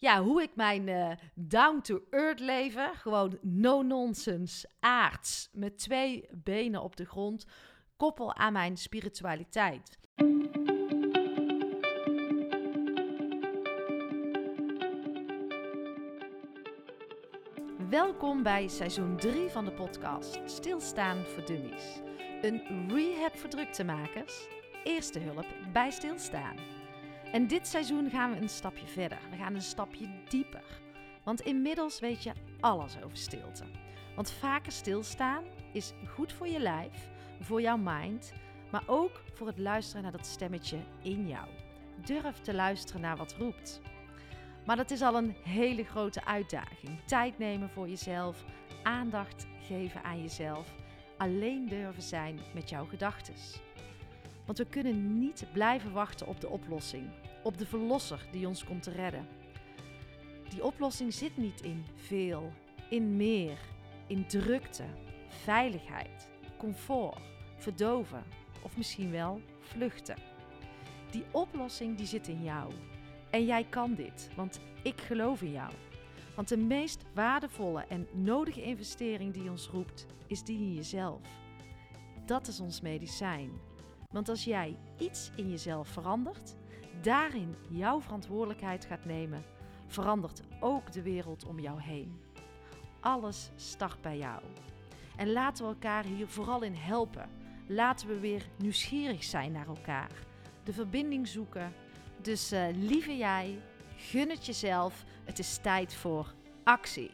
ja, hoe ik mijn down-to-earth leven, gewoon no-nonsense, aards, met 2 benen op de grond, koppel aan mijn spiritualiteit. Welkom bij seizoen 3 van de podcast Stilstaan voor Dummies. Een rehab voor druktemakers, eerste hulp bij stilstaan. En dit seizoen gaan we een stapje verder, we gaan een stapje dieper. Want inmiddels weet je alles over stilte. Want vaker stilstaan is goed voor je lijf, voor jouw mind, maar ook voor het luisteren naar dat stemmetje in jou. Durf te luisteren naar wat roept. Maar dat is al een hele grote uitdaging. Tijd nemen voor jezelf, aandacht geven aan jezelf, alleen durven zijn met jouw gedachten. Want we kunnen niet blijven wachten op de oplossing, op de verlosser die ons komt te redden. Die oplossing zit niet in veel, in meer, in drukte, veiligheid, comfort, verdoven of misschien wel vluchten. Die oplossing die zit in jou. En jij kan dit, want ik geloof in jou. Want de meest waardevolle en nodige investering die ons roept, is die in jezelf. Dat is ons medicijn. Want als jij iets in jezelf verandert, daarin jouw verantwoordelijkheid gaat nemen, verandert ook de wereld om jou heen. Alles start bij jou. En laten we elkaar hier vooral in helpen. Laten we weer nieuwsgierig zijn naar elkaar. De verbinding zoeken. Dus lieve jij, gun het jezelf. Het is tijd voor actie.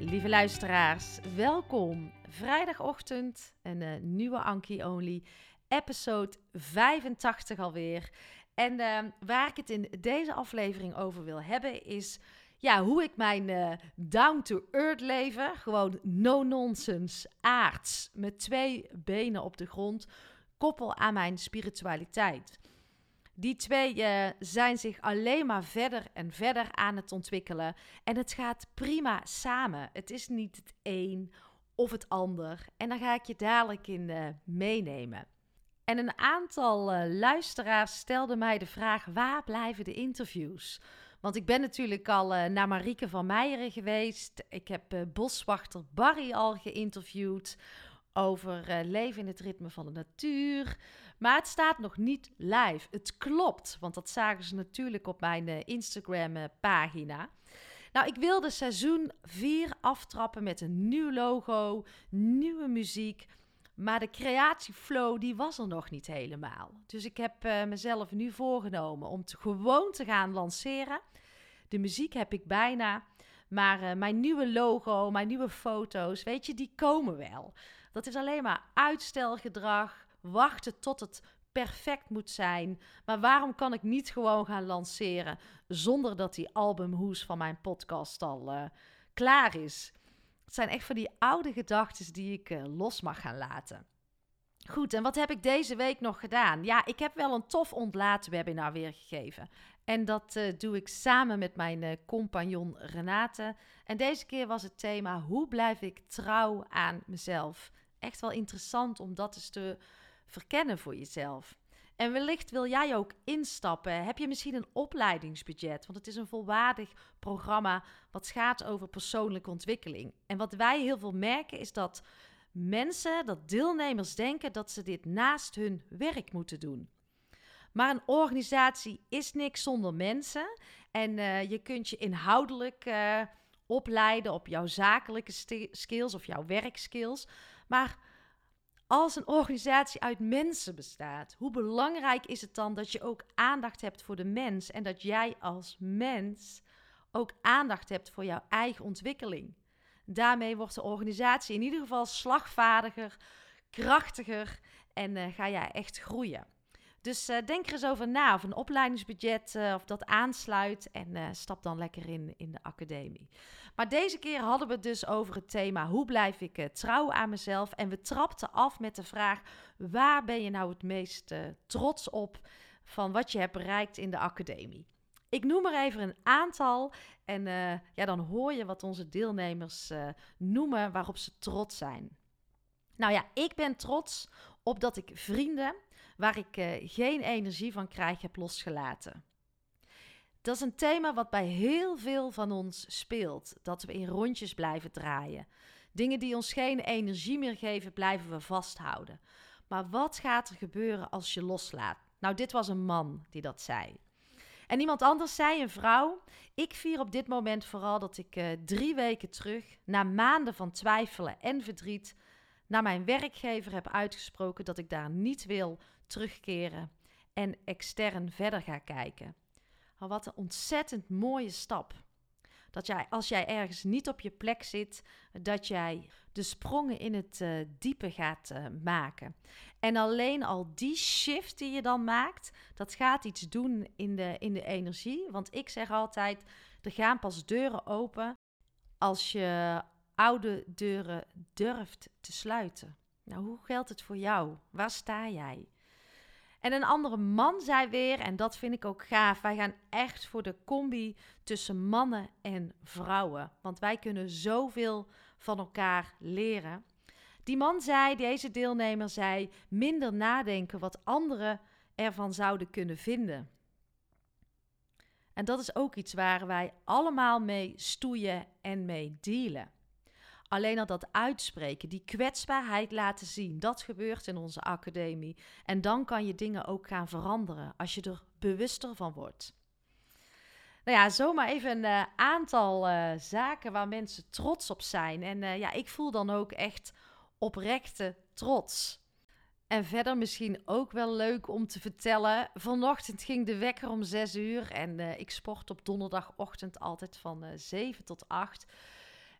Lieve luisteraars, welkom. Vrijdagochtend, een nieuwe Anki Only, episode 85 alweer. En waar ik het in deze aflevering over wil hebben is... ja, hoe ik mijn down-to-earth leven, gewoon no-nonsense, aards, met 2 benen op de grond, koppel aan mijn spiritualiteit. Die 2 zijn zich alleen maar verder en verder aan het ontwikkelen. En het gaat prima samen. Het is niet het een of het ander. En daar ga ik je dadelijk in meenemen. En een aantal luisteraars stelden mij de vraag, waar blijven de interviews? Want ik ben natuurlijk al naar Marieke van Meijeren geweest. Ik heb boswachter Barry al geïnterviewd over leven in het ritme van de natuur. Maar het staat nog niet live. Het klopt, want dat zagen ze natuurlijk op mijn Instagram-pagina. Nou, ik wilde seizoen 4 aftrappen met een nieuw logo, nieuwe muziek. Maar de creatieflow, die was er nog niet helemaal. Dus ik heb mezelf nu voorgenomen om gewoon te gaan lanceren. De muziek heb ik bijna. Maar mijn nieuwe logo, mijn nieuwe foto's, weet je, die komen wel. Dat is alleen maar uitstelgedrag, wachten tot het perfect moet zijn. Maar waarom kan ik niet gewoon gaan lanceren zonder dat die albumhoes van mijn podcast al klaar is? Het zijn echt van die oude gedachten die ik los mag gaan laten. Goed, en wat heb ik deze week nog gedaan? Ja, ik heb wel een tof ontlaatwebinar weer gegeven. En dat doe ik samen met mijn compagnon Renate. En deze keer was het thema, hoe blijf ik trouw aan mezelf? Echt wel interessant om dat eens te verkennen voor jezelf. En wellicht wil jij ook instappen. Heb je misschien een opleidingsbudget? Want het is een volwaardig programma wat gaat over persoonlijke ontwikkeling. En wat wij heel veel merken is dat mensen, dat deelnemers denken dat ze dit naast hun werk moeten doen. Maar een organisatie is niks zonder mensen. En je kunt je inhoudelijk opleiden op jouw zakelijke skills of jouw werkskills. Maar... als een organisatie uit mensen bestaat, hoe belangrijk is het dan dat je ook aandacht hebt voor de mens en dat jij als mens ook aandacht hebt voor jouw eigen ontwikkeling? Daarmee wordt de organisatie in ieder geval slagvaardiger, krachtiger en ga jij echt groeien. Dus denk er eens over na of een opleidingsbudget of dat aansluit en stap dan lekker in de academie. Maar deze keer hadden we het dus over het thema hoe blijf ik trouw aan mezelf. En we trapten af met de vraag waar ben je nou het meest trots op van wat je hebt bereikt in de academie. Ik noem er even een aantal en ja, dan hoor je wat onze deelnemers noemen waarop ze trots zijn. Nou ja, ik ben trots opdat ik vrienden waar ik geen energie van krijg heb losgelaten. Dat is een thema wat bij heel veel van ons speelt, dat we in rondjes blijven draaien. Dingen die ons geen energie meer geven, blijven we vasthouden. Maar wat gaat er gebeuren als je loslaat? Nou, dit was een man die dat zei. En iemand anders zei, een vrouw, ik vier op dit moment vooral dat ik 3 weken terug, na maanden van twijfelen en verdriet, naar mijn werkgever heb uitgesproken dat ik daar niet wil terugkeren en extern verder ga kijken. Maar wat een ontzettend mooie stap. Dat jij, als jij ergens niet op je plek zit, dat jij de sprongen in het diepe gaat maken. En alleen al die shift die je dan maakt, dat gaat iets doen in de energie. Want ik zeg altijd, er gaan pas deuren open als je oude deuren durft te sluiten. Nou, hoe geldt het voor jou? Waar sta jij? En een andere man zei weer, en dat vind ik ook gaaf, wij gaan echt voor de combi tussen mannen en vrouwen. Want wij kunnen zoveel van elkaar leren. Die man zei, deze deelnemer zei, minder nadenken wat anderen ervan zouden kunnen vinden. En dat is ook iets waar wij allemaal mee stoeien en mee dealen. Alleen al dat uitspreken, die kwetsbaarheid laten zien, dat gebeurt in onze academie. En dan kan je dingen ook gaan veranderen als je er bewuster van wordt. Nou ja, zomaar even een aantal zaken waar mensen trots op zijn. En ik voel dan ook echt oprechte trots. En verder misschien ook wel leuk om te vertellen. Vanochtend ging de wekker om 6 uur en ik sport op donderdagochtend altijd van 7 tot 8.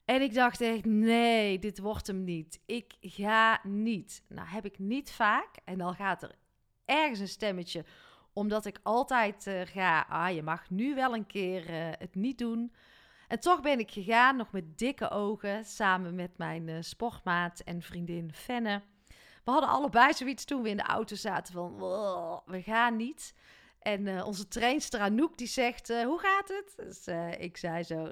En ik dacht echt, nee, dit wordt hem niet. Ik ga niet. Nou, heb ik niet vaak. En dan gaat er ergens een stemmetje. Omdat ik altijd ga, je mag nu wel een keer het niet doen. En toch ben ik gegaan, nog met dikke ogen. Samen met mijn sportmaat en vriendin Fenne. We hadden allebei zoiets toen we in de auto zaten van, we gaan niet. En onze trainster Anouk die zegt, hoe gaat het? Dus ik zei zo,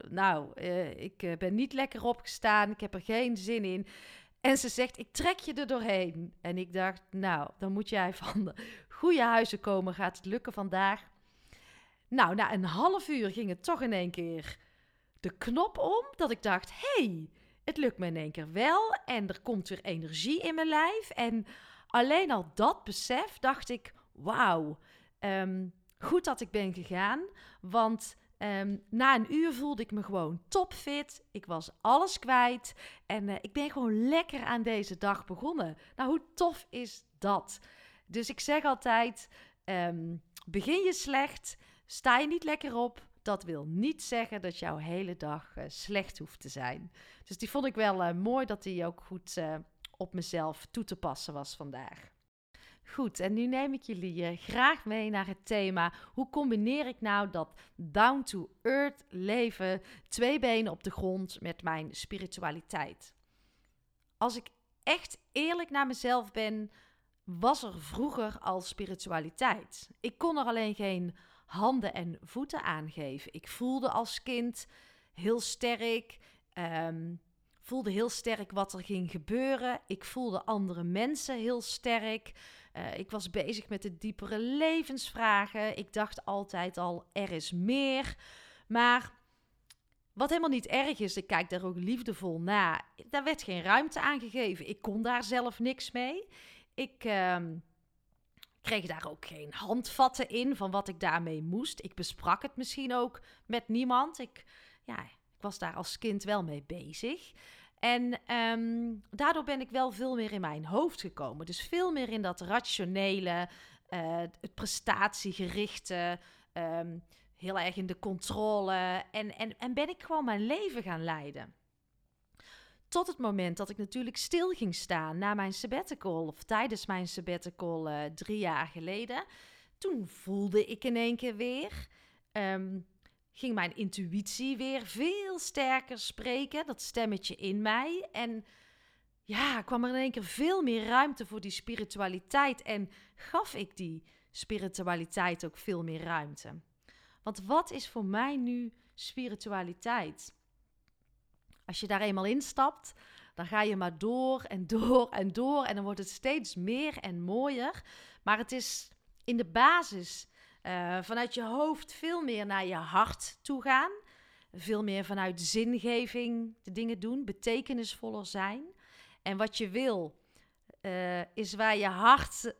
ik ben niet lekker opgestaan, ik heb er geen zin in. En ze zegt, ik trek je er doorheen. En ik dacht, nou, dan moet jij van de goede huizen komen, gaat het lukken vandaag? Nou, na een half uur ging het toch in één keer de knop om, dat ik dacht, hey, het lukt me in één keer wel. En er komt weer energie in mijn lijf. En alleen al dat besef dacht ik, wauw. Goed dat ik ben gegaan, want na een uur voelde ik me gewoon topfit. Ik was alles kwijt en ik ben gewoon lekker aan deze dag begonnen. Nou, hoe tof is dat? Dus ik zeg altijd, begin je slecht, sta je niet lekker op. Dat wil niet zeggen dat jouw hele dag slecht hoeft te zijn. Dus die vond ik wel mooi dat die ook goed op mezelf toe te passen was vandaag. Goed, en nu neem ik jullie graag mee naar het thema. Hoe combineer ik nou dat down-to-earth leven, 2 benen op de grond, met mijn spiritualiteit? Als ik echt eerlijk naar mezelf ben, was er vroeger al spiritualiteit. Ik kon er alleen geen handen en voeten aan geven. Ik voelde als kind heel sterk. Voelde heel sterk wat er ging gebeuren. Ik voelde andere mensen heel sterk. Ik was bezig met de diepere levensvragen. Ik dacht altijd al, er is meer. Maar wat helemaal niet erg is, ik kijk daar ook liefdevol naar. Daar werd geen ruimte aan gegeven. Ik kon daar zelf niks mee. Ik kreeg daar ook geen handvatten in van wat ik daarmee moest. Ik besprak het misschien ook met niemand. Ik was daar als kind wel mee bezig. En daardoor ben ik wel veel meer in mijn hoofd gekomen. Dus veel meer in dat rationele, het prestatiegerichte, heel erg in de controle. En ben ik gewoon mijn leven gaan leiden. Tot het moment dat ik natuurlijk stil ging staan na mijn sabbatical, of tijdens mijn sabbatical 3 jaar geleden. Toen voelde ik in één keer weer... ging mijn intuïtie weer veel sterker spreken, dat stemmetje in mij. En ja, kwam er in één keer veel meer ruimte voor die spiritualiteit. En gaf ik die spiritualiteit ook veel meer ruimte. Want wat is voor mij nu spiritualiteit? Als je daar eenmaal instapt, Dan ga je maar door en door en door. En dan wordt het steeds meer en mooier. Maar het is in de basis vanuit je hoofd veel meer naar je hart toe gaan. Veel meer vanuit zingeving de dingen doen. Betekenisvoller zijn. En wat je wil is waar je hart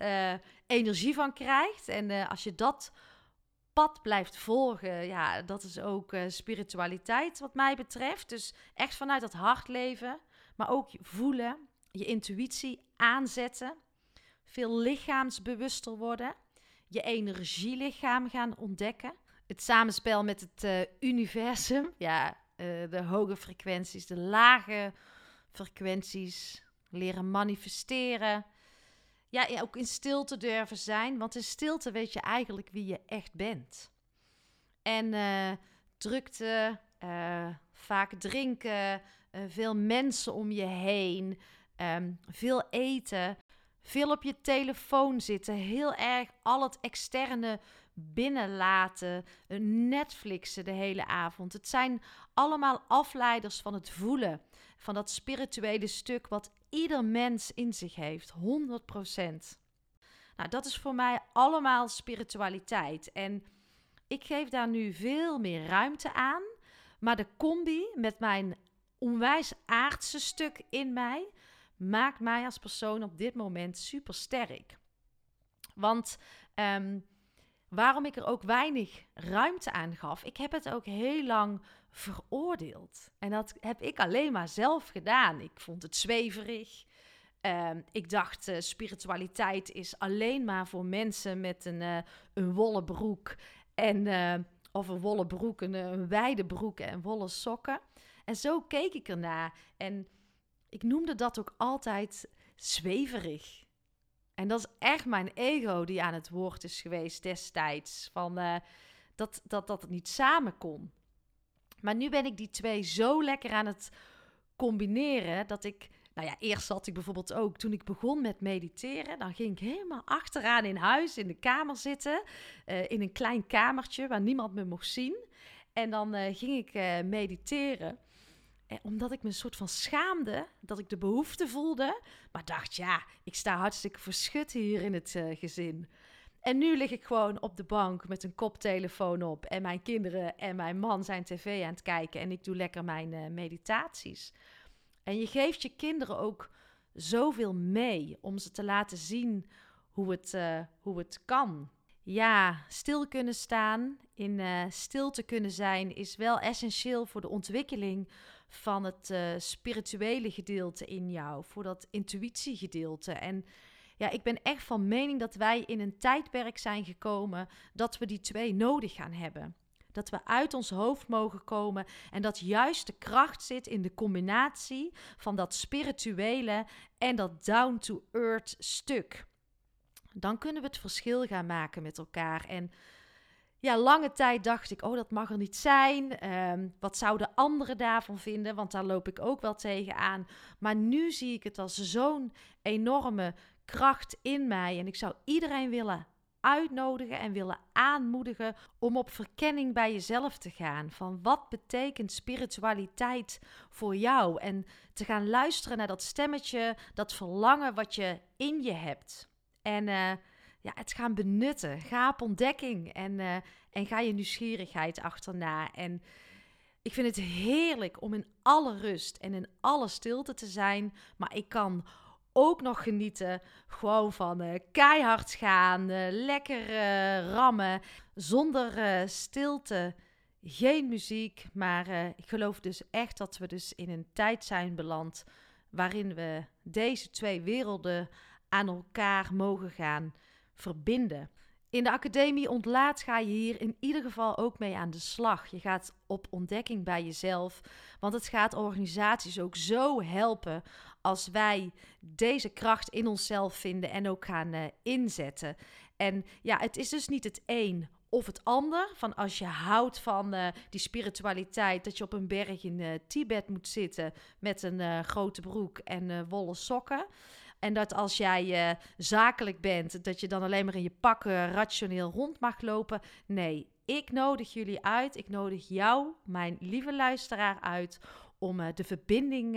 energie van krijgt. En als je dat pad blijft volgen, ja, dat is ook spiritualiteit wat mij betreft. Dus echt vanuit dat hart leven, maar ook voelen, je intuïtie aanzetten, veel lichaamsbewuster worden, je energielichaam gaan ontdekken, het samenspel met het universum, ja, de hoge frequenties, de lage frequenties, leren manifesteren. Ja, ook in stilte durven zijn. Want in stilte weet je eigenlijk wie je echt bent. En drukte, vaak drinken, veel mensen om je heen, veel eten, veel op je telefoon zitten. Heel erg al het externe binnenlaten, Netflixen de hele avond. Het zijn allemaal afleiders van het voelen, van dat spirituele stuk wat ieder mens in zich heeft, 100%. Nou, dat is voor mij allemaal spiritualiteit. En ik geef daar nu veel meer ruimte aan. Maar de combi met mijn onwijs aardse stuk in mij maakt mij als persoon op dit moment super sterk. Want waarom ik er ook weinig ruimte aan gaf, ik heb het ook heel lang veroordeeld. En dat heb ik alleen maar zelf gedaan. Ik vond het zweverig. Ik dacht, spiritualiteit is alleen maar voor mensen met een wollen broek. Of een wollen broek, een wijde broek en wollen sokken. En zo keek ik ernaar. En ik noemde dat ook altijd zweverig. En dat is echt mijn ego die aan het woord is geweest destijds. Van dat het niet samen kon. Maar nu ben ik die twee zo lekker aan het combineren dat ik, nou ja, eerst zat ik bijvoorbeeld ook, toen ik begon met mediteren, dan ging ik helemaal achteraan in huis, in de kamer zitten, in een klein kamertje waar niemand me mocht zien. En dan ging ik mediteren, omdat ik me een soort van schaamde, dat ik de behoefte voelde, maar dacht, ja, ik sta hartstikke verschut hier in het gezin. En nu lig ik gewoon op de bank met een koptelefoon op. En mijn kinderen en mijn man zijn tv aan het kijken. En ik doe lekker mijn meditaties. En je geeft je kinderen ook zoveel mee om ze te laten zien hoe het kan. Ja, stil kunnen staan, in stilte kunnen zijn is wel essentieel voor de ontwikkeling van het spirituele gedeelte in jou. Voor dat intuïtiegedeelte en ja, ik ben echt van mening dat wij in een tijdperk zijn gekomen dat we die twee nodig gaan hebben. Dat we uit ons hoofd mogen komen en dat juist de kracht zit in de combinatie van dat spirituele en dat down-to-earth stuk. Dan kunnen we het verschil gaan maken met elkaar. En ja, lange tijd dacht ik, oh, dat mag er niet zijn. Wat zouden anderen daarvan vinden? Want daar loop ik ook wel tegen aan. Maar nu zie ik het als zo'n enorme kracht in mij en ik zou iedereen willen uitnodigen en willen aanmoedigen om op verkenning bij jezelf te gaan van wat betekent spiritualiteit voor jou en te gaan luisteren naar dat stemmetje, dat verlangen wat je in je hebt en ja, het gaan benutten, ga op ontdekking en ga je nieuwsgierigheid achterna. En ik vind het heerlijk om in alle rust en in alle stilte te zijn, maar ik kan ook nog genieten, gewoon van keihard gaan, lekker rammen, zonder stilte, geen muziek. Maar ik geloof dus echt dat we dus in een tijd zijn beland waarin we deze twee werelden aan elkaar mogen gaan verbinden. In de Academie Ontlaat ga je hier in ieder geval ook mee aan de slag. Je gaat op ontdekking bij jezelf, want het gaat organisaties ook zo helpen als wij deze kracht in onszelf vinden en ook gaan inzetten. En ja, het is dus niet het een of het ander. Van als je houdt van die spiritualiteit, dat je op een berg in Tibet moet zitten met een grote broek en wollen sokken. En dat als jij zakelijk bent, dat je dan alleen maar in je pak rationeel rond mag lopen. Nee, ik nodig jullie uit. Ik nodig jou, mijn lieve luisteraar, uit om de verbinding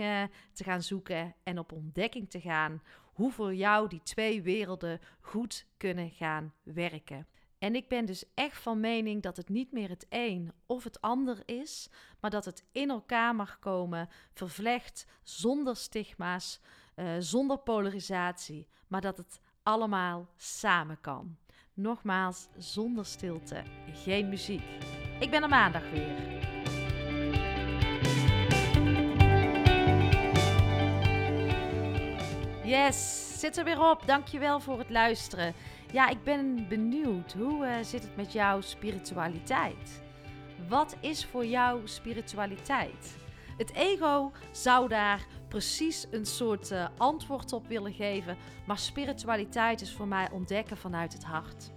te gaan zoeken en op ontdekking te gaan hoe voor jou die twee werelden goed kunnen gaan werken. En ik ben dus echt van mening dat het niet meer het een of het ander is, maar dat het in elkaar mag komen, vervlecht, zonder stigma's, zonder polarisatie, maar dat het allemaal samen kan. Nogmaals, zonder stilte, geen muziek. Ik ben er maandag weer. Yes, zit er weer op. Dankjewel voor het luisteren. Ja, ik ben benieuwd. Hoe zit het met jouw spiritualiteit? Wat is voor jou spiritualiteit? Het ego zou daar precies een soort antwoord op willen geven. Maar spiritualiteit is voor mij ontdekken vanuit het hart.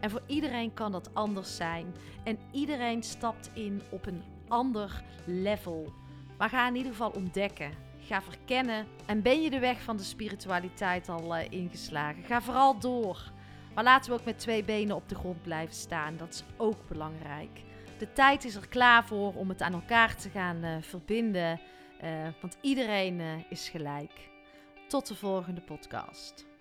En voor iedereen kan dat anders zijn. En iedereen stapt in op een ander level. Maar ga in ieder geval ontdekken. Ga verkennen. En ben je de weg van de spiritualiteit al ingeslagen? Ga vooral door. Maar laten we ook met twee benen op de grond blijven staan. Dat is ook belangrijk. De tijd is er klaar voor om het aan elkaar te gaan verbinden. Want iedereen is gelijk. Tot de volgende podcast.